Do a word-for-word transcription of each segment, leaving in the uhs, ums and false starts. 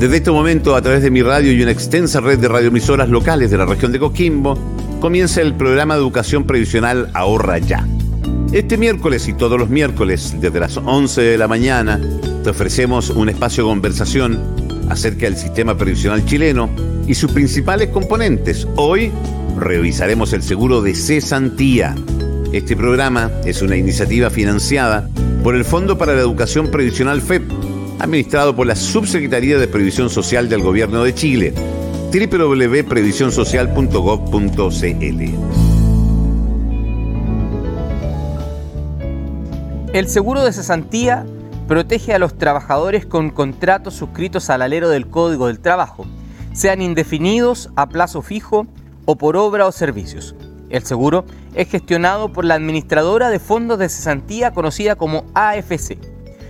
Desde este momento, a través de mi radio y una extensa red de radioemisoras locales de la región de Coquimbo, comienza el programa de educación previsional Ahorra Ya. Este miércoles y todos los miércoles, desde las once de la mañana, te ofrecemos un espacio de conversación acerca del sistema previsional chileno y sus principales componentes. Hoy revisaremos el seguro de cesantía. Este programa es una iniciativa financiada por el Fondo para la Educación Previsional, F E P, administrado por la Subsecretaría de Previsión Social del Gobierno de Chile, doble u doble u doble u punto previsión social punto gov punto c l. El seguro de cesantía protege a los trabajadores con contratos suscritos al alero del Código del Trabajo, sean indefinidos, a plazo fijo o por obra o servicios. El seguro es gestionado por la Administradora de Fondos de Cesantía, conocida como A F C.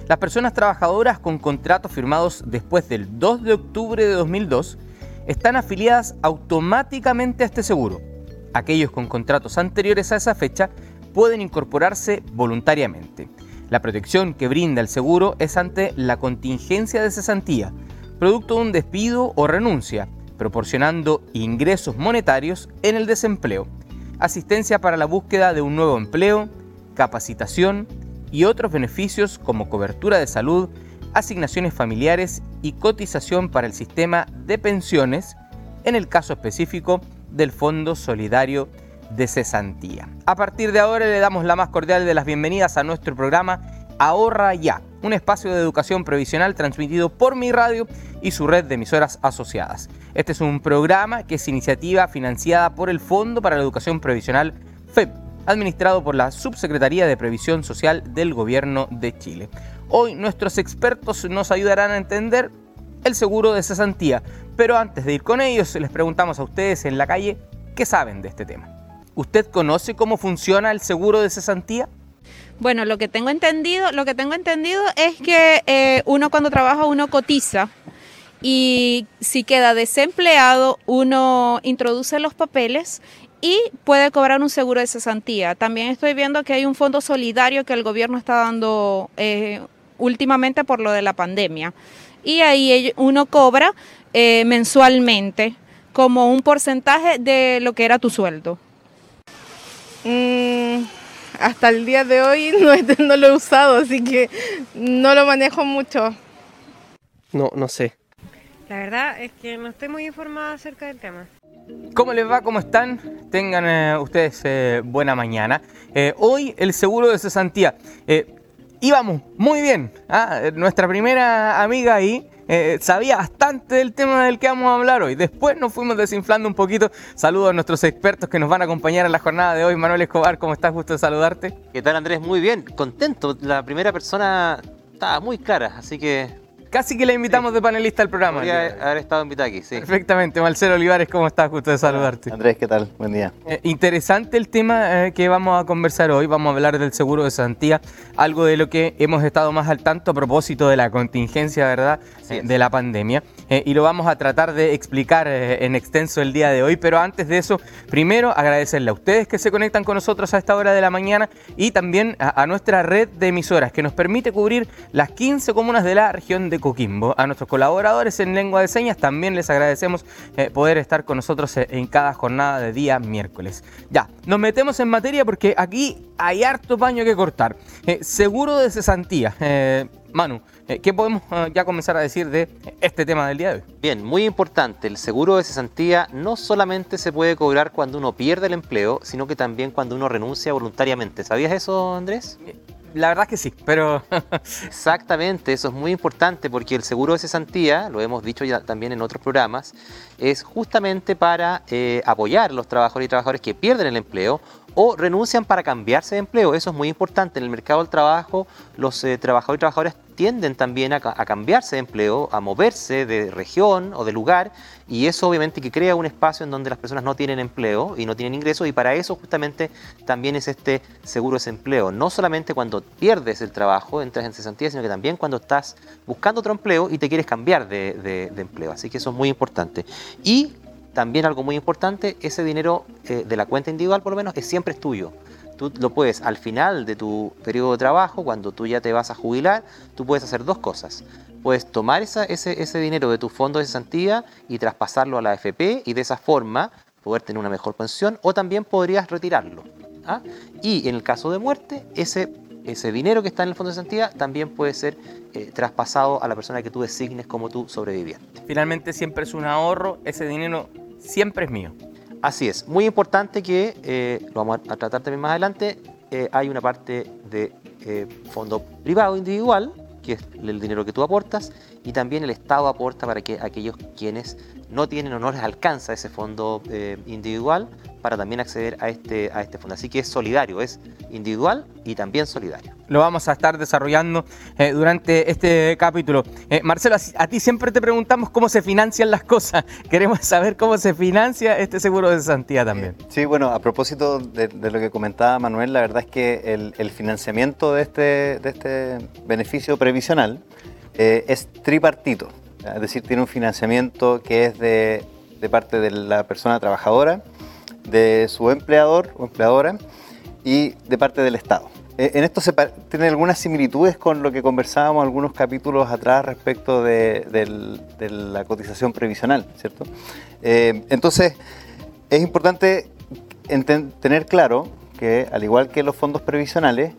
Las personas trabajadoras con contratos firmados después del dos de octubre de dos mil dos están afiliadas automáticamente a este seguro. Aquellos con contratos anteriores a esa fecha pueden incorporarse voluntariamente. La protección que brinda el seguro es ante la contingencia de cesantía, producto de un despido o renuncia, proporcionando ingresos monetarios en el desempleo, asistencia para la búsqueda de un nuevo empleo, capacitación y otros beneficios como cobertura de salud, asignaciones familiares y cotización para el sistema de pensiones, en el caso específico del Fondo Solidario de Cesantía. A partir de ahora le damos la más cordial de las bienvenidas a nuestro programa Ahorra Ya, un espacio de educación previsional transmitido por Mi Radio y su red de emisoras asociadas. Este es un programa que es iniciativa financiada por el Fondo para la Educación Previsional, F E P, administrado por la Subsecretaría de Previsión Social del Gobierno de Chile. Hoy nuestros expertos nos ayudarán a entender el seguro de cesantía, pero antes de ir con ellos les preguntamos a ustedes en la calle qué saben de este tema. ¿Usted conoce cómo funciona el seguro de cesantía? Bueno, lo que tengo entendido, lo que tengo entendido es que eh, uno cuando trabaja uno cotiza y si queda desempleado uno introduce los papeles y puede cobrar un seguro de cesantía. También estoy viendo que hay un fondo solidario que el gobierno está dando eh, últimamente por lo de la pandemia y ahí uno cobra eh, mensualmente como un porcentaje de lo que era tu sueldo. Mm, hasta el día de hoy no, no lo he usado, así que no lo manejo mucho. No, no sé. La verdad es que no estoy muy informada acerca del tema. ¿Cómo les va? ¿Cómo están? Tengan eh, ustedes eh, buena mañana. Eh, hoy el seguro de cesantía. Eh, íbamos muy bien. ¿Ah? Nuestra primera amiga ahí Eh, sabía bastante del tema del que vamos a hablar hoy. Después nos fuimos desinflando un poquito. Saludos a nuestros expertos que nos van a acompañar en la jornada de hoy. Manuel Escobar, ¿cómo estás? Gusto de saludarte. ¿Qué tal, Andrés? Muy bien, contento. La primera persona estaba muy clara, así que... Casi que la invitamos sí. de panelista al programa. Podría haber estado invitada aquí, sí. Perfectamente. Marcelo Olivares, ¿cómo estás? Gusto de saludarte. Andrés, ¿qué tal? Buen día. Eh, interesante el tema eh, que vamos a conversar hoy. Vamos a hablar del seguro de cesantía, algo de lo que hemos estado más al tanto a propósito de la contingencia, ¿verdad? Sí, de la pandemia. Eh, y lo vamos a tratar de explicar eh, en extenso el día de hoy. Pero antes de eso, primero agradecerle a ustedes que se conectan con nosotros a esta hora de la mañana y también a, a nuestra red de emisoras que nos permite cubrir las quince comunas de la región de Coquimbo. A nuestros colaboradores en lengua de señas también les agradecemos eh, poder estar con nosotros en cada jornada de día miércoles. Ya, nos metemos en materia porque aquí hay harto paño que cortar. Eh, seguro de cesantía. Eh, Manu, eh, ¿qué podemos eh, ya comenzar a decir de este tema del día de hoy? Bien, muy importante. El seguro de cesantía no solamente se puede cobrar cuando uno pierde el empleo, sino que también cuando uno renuncia voluntariamente. ¿Sabías eso, Andrés? Eh, La verdad que sí, pero... Exactamente, eso es muy importante porque el seguro de cesantía, lo hemos dicho ya también en otros programas, es justamente para eh, apoyar a los trabajadores y trabajadoras que pierden el empleo o renuncian para cambiarse de empleo. Eso es muy importante. En el mercado del trabajo, los eh, trabajadores y trabajadoras tienden también a, a cambiarse de empleo, a moverse de región o de lugar, y eso obviamente que crea un espacio en donde las personas no tienen empleo y no tienen ingresos, y para eso justamente también es este seguro de desempleo. No solamente cuando pierdes el trabajo, entras en cesantía, sino que también cuando estás buscando otro empleo y te quieres cambiar de, de, de empleo. Así que eso es muy importante. Y también algo muy importante, ese dinero eh, de la cuenta individual por lo menos es siempre es tuyo. Tú lo puedes, al final de tu periodo de trabajo, cuando tú ya te vas a jubilar, tú puedes hacer dos cosas. puedes tomar esa, ese, ese dinero de tu fondo de cesantía y traspasarlo a la A F P y de esa forma poder tener una mejor pensión, o también podrías retirarlo. ¿Ah? Y en el caso de muerte, ese, ese dinero que está en el fondo de cesantía también puede ser eh, traspasado a la persona que tú designes como tu sobreviviente. Finalmente siempre es un ahorro, ese dinero siempre es mío. Así es, muy importante que, eh, lo vamos a tratar también más adelante, eh, hay una parte de eh, fondo privado individual, que es el dinero que tú aportas, y también el Estado aporta para que aquellos quienes no tienen o no les alcanza ese fondo eh, individual para también acceder a este, a este fondo. Así que es solidario, es individual y también solidario. Lo vamos a estar desarrollando eh, durante este capítulo. Eh, Marcelo, a, a ti siempre te preguntamos cómo se financian las cosas. Queremos saber cómo se financia este seguro de cesantía también. Eh, sí, bueno, a propósito de, de lo que comentaba Manuel, la verdad es que el, el financiamiento de este, de este beneficio previsional eh, es tripartito. Es decir, tiene un financiamiento que es de, de parte de la persona trabajadora, de su empleador o empleadora y de parte del Estado. En esto se tiene algunas similitudes con lo que conversábamos algunos capítulos atrás respecto de, de, de la cotización previsional, ¿cierto? Eh, entonces, es importante enten, tener claro que, al igual que los fondos previsionales,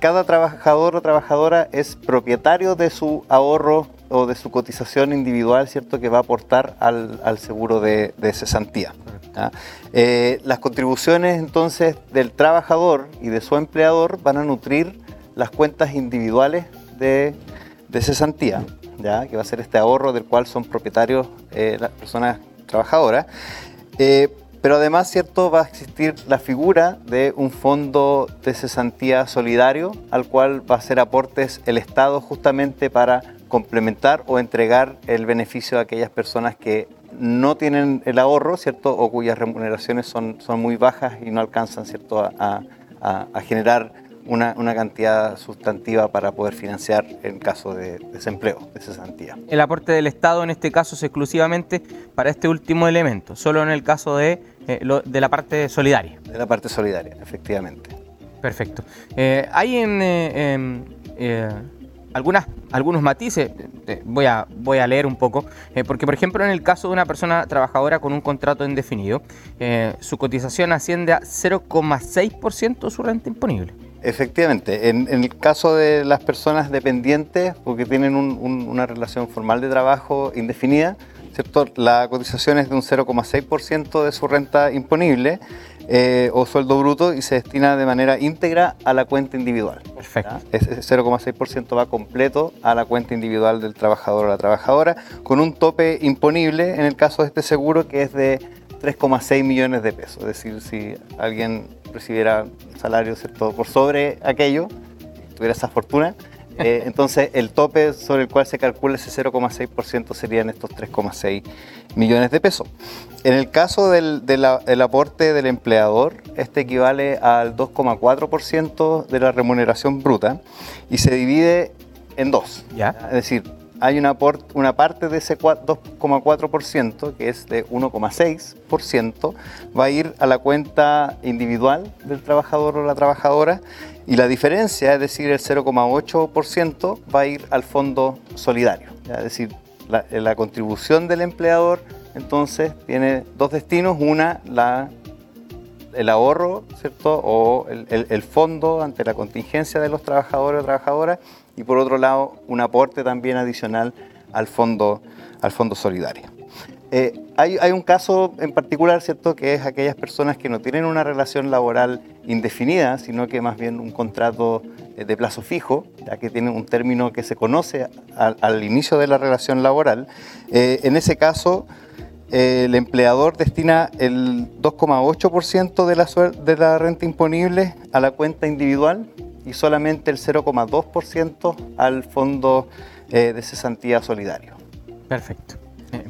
cada trabajador o trabajadora es propietario de su ahorro o de su cotización individual, ¿cierto?, que va a aportar al, al seguro de, de cesantía. ¿Ah? Eh, las contribuciones entonces del trabajador y de su empleador van a nutrir las cuentas individuales de, de cesantía, ¿ya?, que va a ser este ahorro del cual son propietarios eh, las personas trabajadoras. Eh, pero además, ¿cierto?, va a existir la figura de un fondo de cesantía solidario al cual va a hacer aportes el Estado justamente para complementar o entregar el beneficio a aquellas personas que no tienen el ahorro, ¿cierto?, o cuyas remuneraciones son, son muy bajas y no alcanzan, ¿cierto?, a, a, a generar una, una cantidad sustantiva para poder financiar en caso de desempleo, de cesantía. El aporte del Estado en este caso es exclusivamente para este último elemento, solo en el caso de, eh, lo, de la parte solidaria. De la parte solidaria, efectivamente. Perfecto. Eh, hay en... Eh, en eh, Algunas, algunos matices, eh, voy a, voy a leer un poco, eh, porque por ejemplo en el caso de una persona trabajadora con un contrato indefinido, eh, su cotización asciende a cero coma seis por ciento de su renta imponible. Efectivamente, en, en el caso de las personas dependientes, porque tienen un, un, una relación formal de trabajo indefinida, ¿cierto?, la cotización es de un cero coma seis por ciento de su renta imponible eh, o sueldo bruto y se destina de manera íntegra a la cuenta individual. Perfecto. Ese cero coma seis por ciento va completo a la cuenta individual del trabajador o la trabajadora, con un tope imponible en el caso de este seguro que es de tres coma seis millones de pesos. Es decir, si alguien recibiera salario, ¿cierto?, por sobre aquello, tuviera esa fortuna, Eh, entonces el tope sobre el cual se calcula ese cero coma seis por ciento serían estos tres coma seis millones de pesos. En el caso del, del el aporte del empleador, este equivale al dos coma cuatro por ciento de la remuneración bruta y se divide en dos. ¿Ya? Es decir, hay una, por, una parte de ese dos coma cuatro por ciento, que es de uno coma seis por ciento, va a ir a la cuenta individual del trabajador o la trabajadora, y la diferencia, es decir, el cero coma ocho por ciento, va a ir al fondo solidario. ¿Ya? Es decir, la, la contribución del empleador, entonces, tiene dos destinos. Una, la, el ahorro, ¿cierto?, o el, el, el fondo ante la contingencia de los trabajadores o trabajadoras, y por otro lado, un aporte también adicional al fondo, al fondo solidario. Eh, hay, hay un caso en particular, ¿cierto?, que es aquellas personas que no tienen una relación laboral indefinida, sino que más bien un contrato de plazo fijo, ya que tienen un término que se conoce al, al inicio de la relación laboral. Eh, en ese caso, eh, el empleador destina el dos coma ocho por ciento de la, suel- de la renta imponible a la cuenta individual y solamente el cero coma dos por ciento al fondo eh, de cesantía solidario. Perfecto.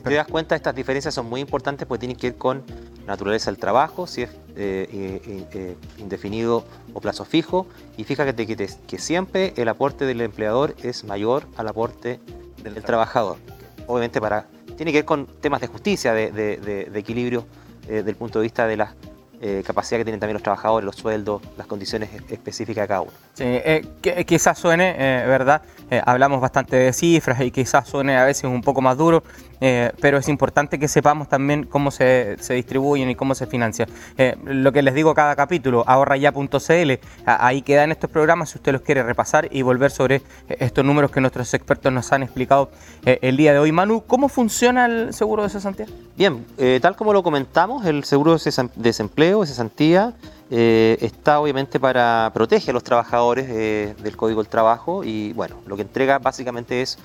Te das cuenta, estas diferencias son muy importantes porque tienen que ver con naturaleza del trabajo, si es eh, eh, eh, indefinido o plazo fijo. Y fíjate que, te, que siempre el aporte del empleador es mayor al aporte del, del trabajador. trabajador. Obviamente para, tiene que ver con temas de justicia, de, de, de, de equilibrio eh, del punto de vista de las eh, capacidad que tienen también los trabajadores, los sueldos, las condiciones específicas de cada uno. Sí, eh, que, quizás suene, eh, ¿verdad? Eh, hablamos bastante de cifras y quizás suene a veces un poco más duro, eh, pero es importante que sepamos también cómo se, se distribuyen y cómo se financia. Eh, lo que les digo cada capítulo, ahorra ya punto c l, ahí quedan estos programas si usted los quiere repasar y volver sobre estos números que nuestros expertos nos han explicado eh, el día de hoy. Manu, ¿cómo funciona el seguro de cesantía? Bien, eh, tal como lo comentamos, el seguro de desempleo, de cesantía, eh, está obviamente para proteger a los trabajadores eh, del Código del Trabajo y bueno, lo que entrega básicamente es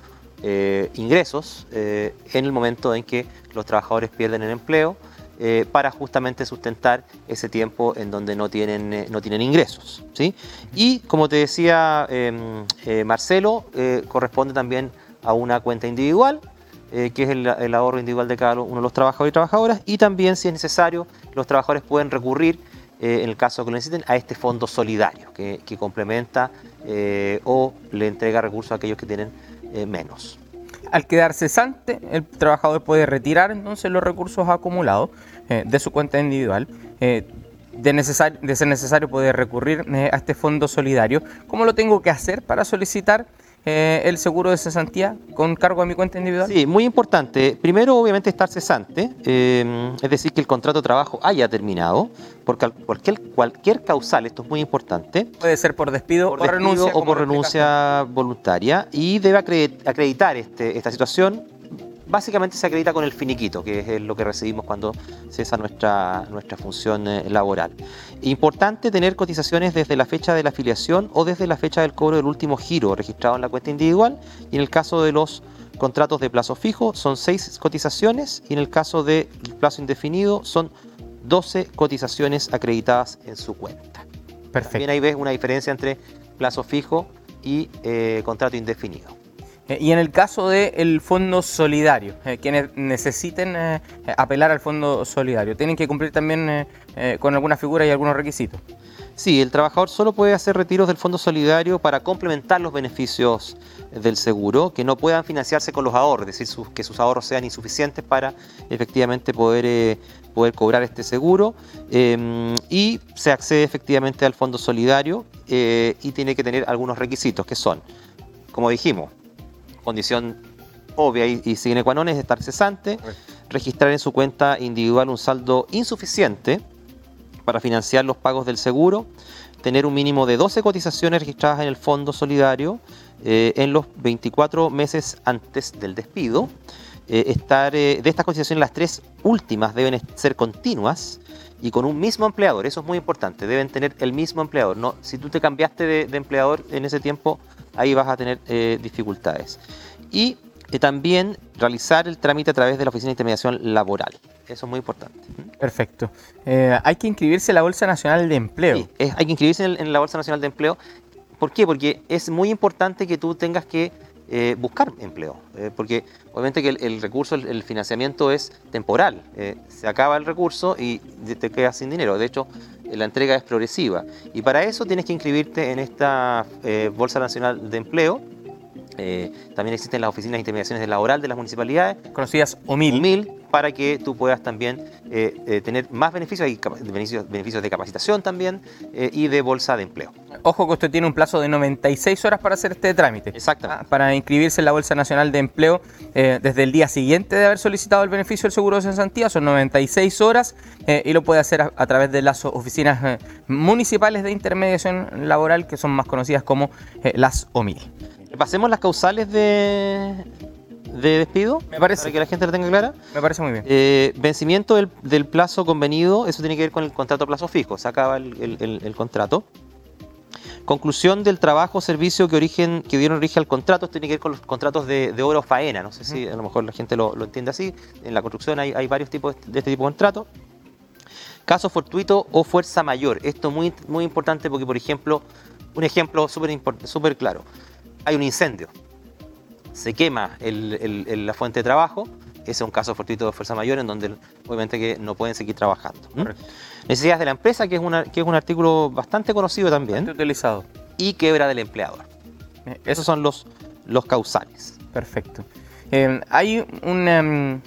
eh, ingresos eh, en el momento en que los trabajadores pierden el empleo eh, para justamente sustentar ese tiempo en donde no tienen, eh, no tienen ingresos, ¿sí? Y como te decía eh, eh, Marcelo, eh, corresponde también a una cuenta individual, Eh, que es el, el ahorro individual de cada uno de los trabajadores y trabajadoras, y también, si es necesario, los trabajadores pueden recurrir, eh, en el caso que lo necesiten, a este fondo solidario que, que complementa eh, o le entrega recursos a aquellos que tienen eh, menos. Al quedar cesante, el trabajador puede retirar entonces los recursos acumulados eh, de su cuenta individual, eh, De, necesar, de ser necesario poder recurrir eh, a este fondo solidario. ¿Cómo lo tengo que hacer para solicitar eh, el seguro de cesantía con cargo a mi cuenta individual? Sí, muy importante. Primero, obviamente, estar cesante, eh, es decir, que el contrato de trabajo haya terminado, porque cualquier, cualquier causal, esto es muy importante. Puede ser por despido, por o, despido renuncia, o por renuncia voluntaria, y debe acreditar este, esta situación. Básicamente se acredita con el finiquito, que es lo que recibimos cuando cesa nuestra, nuestra función laboral. Importante tener cotizaciones desde la fecha de la afiliación o desde la fecha del cobro del último giro registrado en la cuenta individual. Y en el caso de los contratos de plazo fijo son seis cotizaciones y en el caso del plazo indefinido son doce cotizaciones acreditadas en su cuenta. Perfecto. También ahí ves una diferencia entre plazo fijo y eh, contrato indefinido. Y en el caso del Fondo Solidario, eh, quienes necesiten eh, apelar al Fondo Solidario, ¿tienen que cumplir también eh, eh, con alguna figura y algunos requisitos? Sí, el trabajador solo puede hacer retiros del Fondo Solidario para complementar los beneficios del seguro, que no puedan financiarse con los ahorros, es decir, sus, que sus ahorros sean insuficientes para efectivamente poder, eh, poder cobrar este seguro. Eh, y se accede efectivamente al Fondo Solidario eh, y tiene que tener algunos requisitos, que son, como dijimos, condición obvia y, y sine qua non es estar cesante, registrar en su cuenta individual un saldo insuficiente para financiar los pagos del seguro, tener un mínimo de doce cotizaciones registradas en el Fondo Solidario eh, en los veinticuatro meses antes del despido, eh, estar eh, de estas cotizaciones las tres últimas deben ser continuas y con un mismo empleador, eso es muy importante, deben tener el mismo empleador, ¿no? Si tú te cambiaste de, de empleador en ese tiempo, ahí vas a tener eh, dificultades. Y eh, también realizar el trámite a través de la Oficina de Intermediación Laboral. Eso es muy importante. Perfecto. Eh, hay que inscribirse en la Bolsa Nacional de Empleo. Sí, es, hay que inscribirse en, en la Bolsa Nacional de Empleo. ¿Por qué? Porque es muy importante que tú tengas que eh, buscar empleo. Eh, porque obviamente que el, el recurso, el, el financiamiento es temporal. Eh, se acaba el recurso y te quedas sin dinero. De hecho, la entrega es progresiva y para eso tienes que inscribirte en esta eh, Bolsa Nacional de Empleo. Eh, también existen las oficinas de intermediaciones laboral de las municipalidades, conocidas O M I L, O M I L, para que tú puedas también eh, eh, tener más beneficios, hay beneficios, beneficios de capacitación también eh, y de bolsa de empleo. Ojo que usted tiene un plazo de noventa y seis horas para hacer este trámite. Exactamente. Ah, para inscribirse en la Bolsa Nacional de Empleo eh, desde el día siguiente de haber solicitado el beneficio del seguro de cesantía, son noventa y seis horas eh, y lo puede hacer a, a través de las oficinas eh, municipales de intermediación laboral que son más conocidas como eh, las O M I L. Repasemos las causales de... de despido, me parece, para que la gente la tenga clara. Me parece muy bien. Eh, vencimiento del, del plazo convenido, eso tiene que ver con el contrato a plazo fijo, se acaba el, el, el, el contrato. Conclusión del trabajo o servicio que, origen, que dieron origen al contrato, esto tiene que ver con los contratos de, de obra o faena, no sé si a lo mejor la gente lo, lo entiende así, en la construcción hay, hay varios tipos de este tipo de contratos. Caso fortuito o fuerza mayor, esto es muy, muy importante porque, por ejemplo, un ejemplo súper súper claro, hay un incendio. Se quema el, el, el, la fuente de trabajo, ese es un caso fortuito de fuerza mayor en donde obviamente que no pueden seguir trabajando. Correcto. Necesidades de la empresa, que es, una, que es un artículo bastante conocido también. Bastante utilizado. Y quiebra del empleador. Eh, Esos son los, los causales. Perfecto. Eh, hay un... Um...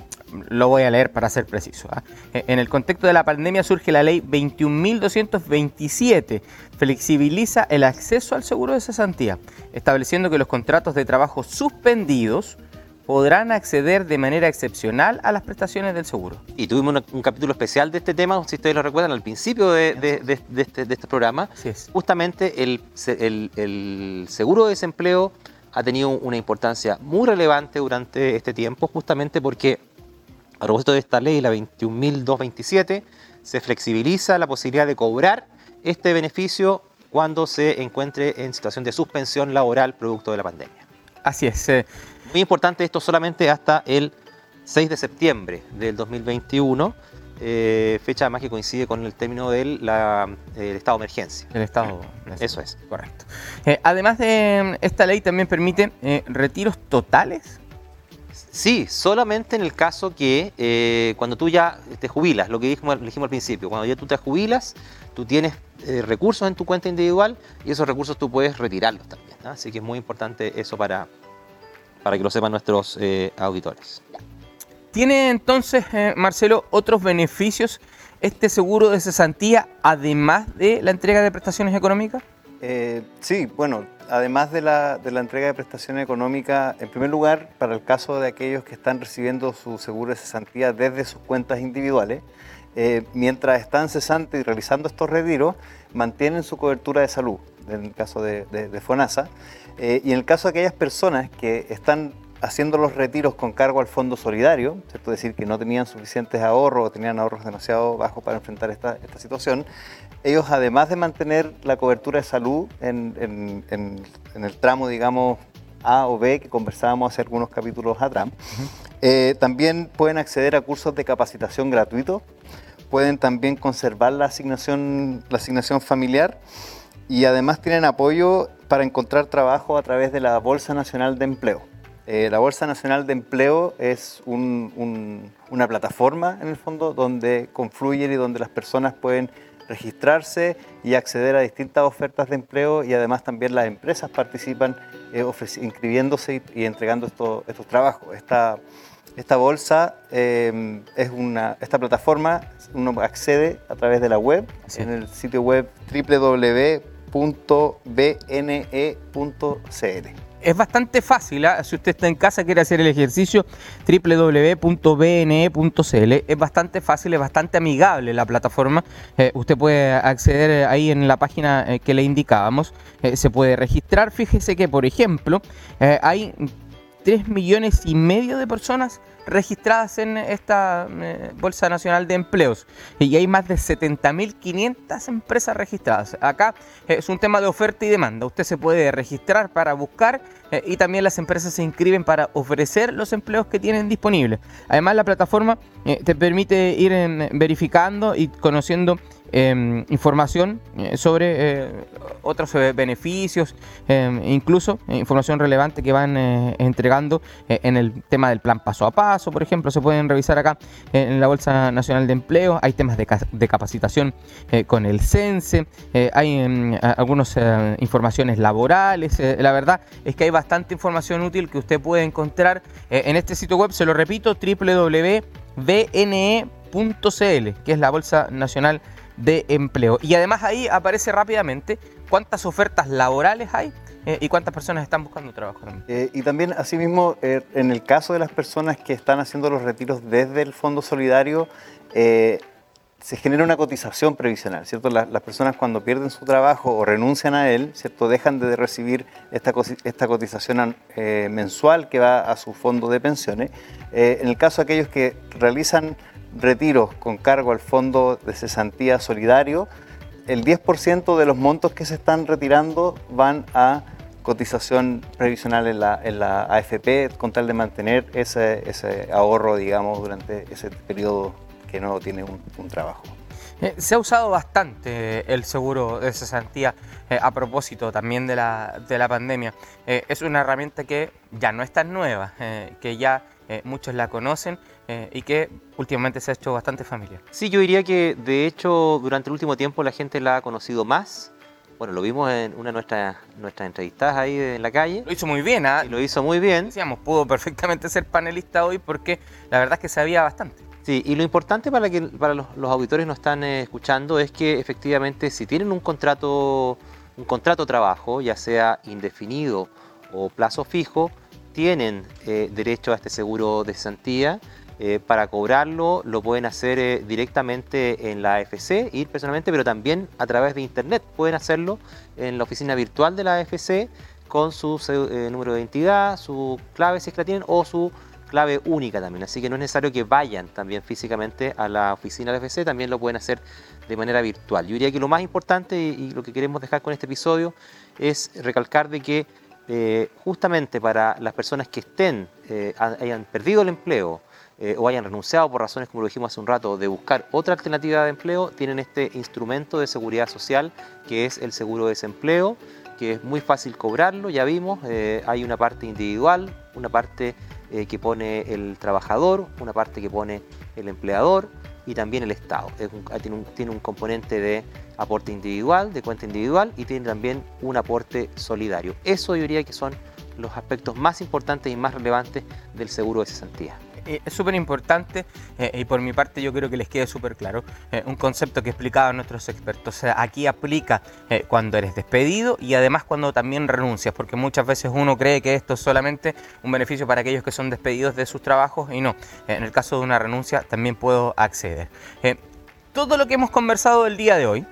lo voy a leer para ser preciso. ¿eh? En el contexto de la pandemia surge la ley veintiún mil doscientos veintisiete, flexibiliza el acceso al seguro de cesantía, estableciendo que los contratos de trabajo suspendidos podrán acceder de manera excepcional a las prestaciones del seguro. Y tuvimos un, un capítulo especial de este tema, si ustedes lo recuerdan, al principio de, de, de, de, este, de este programa. Así es. Justamente el, el, el seguro de desempleo ha tenido una importancia muy relevante durante este tiempo, justamente porque a propósito de esta ley, la veintiún mil doscientos veintisiete, se flexibiliza la posibilidad de cobrar este beneficio cuando se encuentre en situación de suspensión laboral producto de la pandemia. Así es. Eh. Muy importante esto, solamente hasta el seis de septiembre del dos mil veintiuno, eh, fecha además que coincide con el término del la, el estado de emergencia. El estado de Eso es. Correcto. Eh, además de esta ley también permite eh, retiros totales. Sí, solamente en el caso que eh, cuando tú ya te jubilas, lo que dijimos, dijimos al principio, cuando ya tú te jubilas, tú tienes eh, recursos en tu cuenta individual y esos recursos tú puedes retirarlos también, ¿no? Así que es muy importante eso para, para que lo sepan nuestros eh, auditores. ¿Tiene entonces, eh, Marcelo, otros beneficios este seguro de cesantía además de la entrega de prestaciones económicas? Eh, sí, bueno, además de la, de la entrega de prestación económica, en primer lugar, para el caso de aquellos que están recibiendo su seguro de cesantía desde sus cuentas individuales, eh, mientras están cesantes y realizando estos retiros, mantienen su cobertura de salud, en el caso de, de, de FONASA, eh, y en el caso de aquellas personas que están haciendo los retiros con cargo al Fondo Solidario, ¿cierto? Es decir, que no tenían suficientes ahorros o tenían ahorros demasiado bajos para enfrentar esta, esta situación. Ellos, además de mantener la cobertura de salud en, en, en, en el tramo, digamos, A o B, que conversábamos hace algunos capítulos atrás, eh, también pueden acceder a cursos de capacitación gratuitos, pueden también conservar la asignación, la asignación familiar y además tienen apoyo para encontrar trabajo a través de la Bolsa Nacional de Empleo. Eh, la Bolsa Nacional de Empleo es un, un, una plataforma, en el fondo, donde confluyen y donde las personas pueden registrarse y acceder a distintas ofertas de empleo, y además también las empresas participan eh, ofreci- inscribiéndose y, y entregando esto, estos trabajos. Esta, esta bolsa eh, es una, esta plataforma uno accede a través de la web, sí, en el sitio web doble u doble u doble u punto b n e punto c l. Es bastante fácil, ¿eh? Si usted está en casa, quiere hacer el ejercicio, doble u doble u doble u punto b n e punto c l. Es bastante fácil, es bastante amigable la plataforma. Eh, usted puede acceder ahí en la página eh, que le indicábamos. Eh, se puede registrar. Fíjese que, por ejemplo, eh, hay tres millones y medio de personas registradas en esta eh, Bolsa Nacional de Empleos y hay más de setenta mil quinientas empresas registradas. Acá eh, es un tema de oferta y demanda. Usted se puede registrar para buscar eh, y también las empresas se inscriben para ofrecer los empleos que tienen disponibles. Además, la plataforma eh, te permite ir eh, verificando y conociendo Eh, información eh, sobre eh, otros eh, beneficios, eh, incluso eh, información relevante que van eh, entregando eh, en el tema del plan paso a paso. Por ejemplo, se pueden revisar acá eh, en la Bolsa Nacional de Empleo. Hay temas de, ca- de capacitación eh, con el Sence, eh, hay eh, algunas eh, informaciones laborales. Eh, la verdad es que hay bastante información útil que usted puede encontrar eh, en este sitio web. Se lo repito, doble u doble u doble u punto b n e punto c l, que es la Bolsa Nacional de Empleo. Y además ahí aparece rápidamente cuántas ofertas laborales hay eh, y cuántas personas están buscando trabajo. Eh, y también, asimismo, eh, en el caso de las personas que están haciendo los retiros desde el Fondo Solidario, eh, se genera una cotización previsional, ¿cierto? Las, las personas cuando pierden su trabajo o renuncian a él, ¿cierto?, dejan de recibir esta, esta cotización eh, mensual que va a su fondo de pensiones. Eh, en el caso de aquellos que realizan retiros con cargo al Fondo de Cesantía Solidario, el diez por ciento de los montos que se están retirando van a cotización previsional en la, en la A F P, con tal de mantener ese, ese ahorro, digamos, durante ese periodo que no tiene un, un trabajo. Eh, se ha usado bastante el seguro de cesantía eh, a propósito también de la, de la pandemia. Eh, es una herramienta que ya no es tan nueva, eh, que ya eh, muchos la conocen, Eh, y que últimamente se ha hecho bastante familiar. Sí, yo diría que de hecho durante el último tiempo la gente la ha conocido más, Bueno, lo vimos en una de nuestras, nuestras entrevistas ahí en la calle. Lo hizo muy bien, ¿ah? ¿eh? Lo hizo muy bien. Decíamos, pudo perfectamente ser panelista hoy porque la verdad es que sabía bastante. Sí, y lo importante para que para los, los auditores nos están eh, escuchando es que efectivamente si tienen un contrato un contrato trabajo, ya sea indefinido o plazo fijo, tienen eh, derecho a este seguro de cesantía. Eh, para cobrarlo lo pueden hacer eh, directamente en la A F C, ir personalmente, pero también a través de internet. Pueden hacerlo en la oficina virtual de la A F C con su eh, número de identidad, su clave si es que la tienen o su clave única también, así que no es necesario que vayan también físicamente a la oficina de la A F C, también lo pueden hacer de manera virtual. Yo diría que lo más importante y, y lo que queremos dejar con este episodio es recalcar de que eh, justamente para las personas que estén, eh, hayan perdido el empleo eh, o hayan renunciado por razones, como lo dijimos hace un rato, de buscar otra alternativa de empleo, tienen este instrumento de seguridad social que es el seguro de desempleo, que es muy fácil cobrarlo, ya vimos, eh, hay una parte individual, una parte que pone el trabajador, una parte que pone el empleador y también el Estado. Es un, tiene, un, tiene un componente de aporte individual, de cuenta individual, y tiene también un aporte solidario. Eso yo diría que son los aspectos más importantes y más relevantes del seguro de cesantía. Es súper importante eh, y por mi parte yo creo que les quede súper claro eh, un concepto que explicaban nuestros expertos. O sea, aquí aplica eh, cuando eres despedido y además cuando también renuncias, porque muchas veces uno cree que esto es solamente un beneficio para aquellos que son despedidos de sus trabajos y no. Eh, en el caso de una renuncia también puedo acceder. Eh, todo lo que hemos conversado el día de hoy,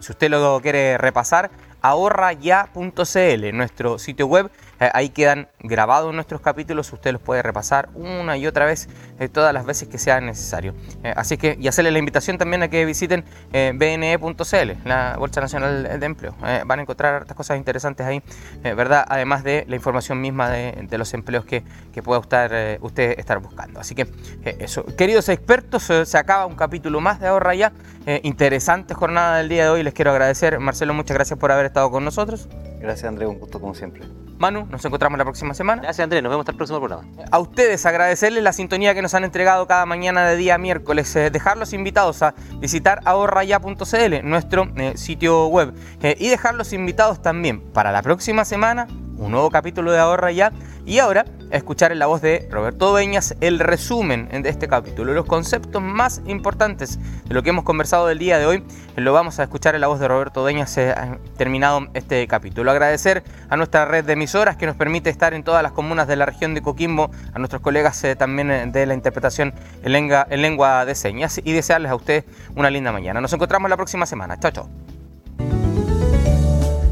si usted lo quiere repasar, ahorra ya punto c l, nuestro sitio web. Eh, ahí quedan grabados nuestros capítulos, usted los puede repasar una y otra vez, eh, todas las veces que sea necesario. Eh, así que, y hacerle la invitación también a que visiten eh, b n e punto c l, la Bolsa Nacional de Empleo. Eh, van a encontrar hartas cosas interesantes ahí, eh, ¿verdad? Además de la información misma de, de los empleos que, que pueda usted, eh, usted estar buscando. Así que, eh, eso. Queridos expertos, eh, se acaba un capítulo más de Ahorra Ya. Eh, interesante jornada del día de hoy, les quiero agradecer. Marcelo, muchas gracias por haber estado con nosotros. Gracias, Andrés, un gusto como siempre. Manu, nos encontramos la próxima semana. Gracias, Andrés, nos vemos hasta el próximo programa. A ustedes agradecerles la sintonía que nos han entregado cada mañana de día miércoles, eh, dejarlos invitados a visitar ahorra ya punto c l, nuestro eh, sitio web, eh, y dejarlos invitados también para la próxima semana un nuevo capítulo de Ahorra Ya, y ahora escuchar en la voz de Roberto Deñas el resumen de este capítulo. Los conceptos más importantes de lo que hemos conversado del día de hoy lo vamos a escuchar en la voz de Roberto Deñas eh, terminado este capítulo. Agradecer a nuestra red de emisoras que nos permite estar en todas las comunas de la región de Coquimbo, a nuestros colegas eh, también de la interpretación en lengua, en lengua de señas, y desearles a ustedes una linda mañana. Nos encontramos la próxima semana. Chao, chao.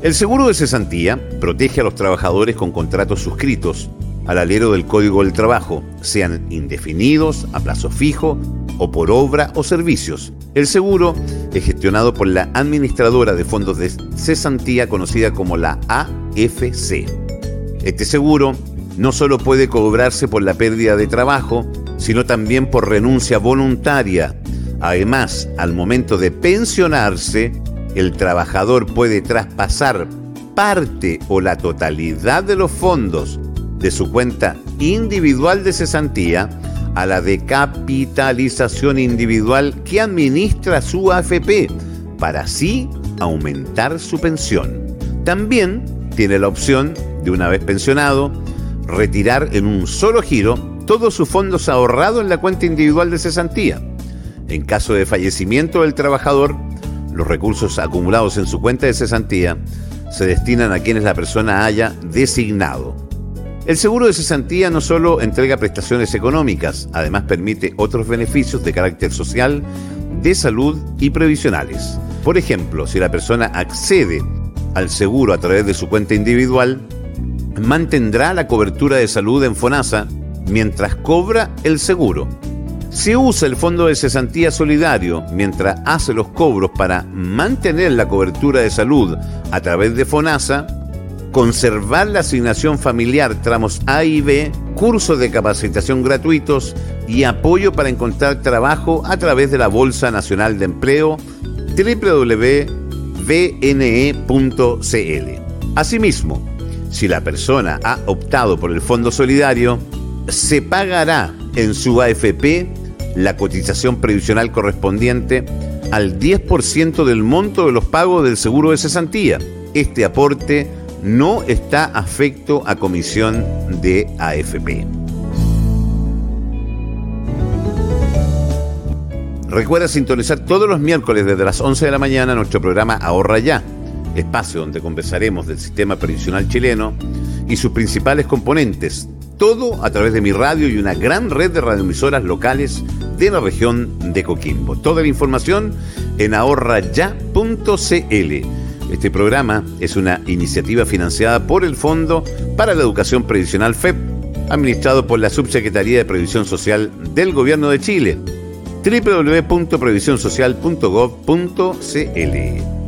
El seguro de cesantía protege a los trabajadores con contratos suscritos al alero del Código del Trabajo, sean indefinidos, a plazo fijo o por obra o servicios. El seguro es gestionado por la Administradora de Fondos de Cesantía, conocida como la A F C. Este seguro no solo puede cobrarse por la pérdida de trabajo, sino también por renuncia voluntaria. Además, al momento de pensionarse, el trabajador puede traspasar parte o la totalidad de los fondos de su cuenta individual de cesantía a la de capitalización individual que administra su A F P, para así aumentar su pensión. También tiene la opción de, una vez pensionado, retirar en un solo giro todos sus fondos ahorrados en la cuenta individual de cesantía. En caso de fallecimiento del trabajador, los recursos acumulados en su cuenta de cesantía se destinan a quienes la persona haya designado. El seguro de cesantía no solo entrega prestaciones económicas, además permite otros beneficios de carácter social, de salud y previsionales. Por ejemplo, si la persona accede al seguro a través de su cuenta individual, mantendrá la cobertura de salud en FONASA mientras cobra el seguro. Se usa el Fondo de Cesantía Solidario mientras hace los cobros para mantener la cobertura de salud a través de FONASA, conservar la asignación familiar tramos A y B, cursos de capacitación gratuitos y apoyo para encontrar trabajo a través de la Bolsa Nacional de Empleo, doble u doble u doble u punto b n e punto c l. Asimismo, si la persona ha optado por el Fondo Solidario, se pagará en su A F P la cotización previsional correspondiente al diez por ciento del monto de los pagos del seguro de cesantía, este aporte no está afecto a comisión de A F P. Recuerda sintonizar todos los miércoles desde las once de la mañana nuestro programa Ahorra Ya, espacio donde conversaremos del sistema previsional chileno y sus principales componentes, todo a través de mi radio y una gran red de radioemisoras locales de la región de Coquimbo. Toda la información en ahorra ya punto c l. Este programa es una iniciativa financiada por el Fondo para la Educación Previsional, F E P, administrado por la Subsecretaría de Previsión Social del Gobierno de Chile. doble u doble u doble u punto previsión social punto gov punto c l.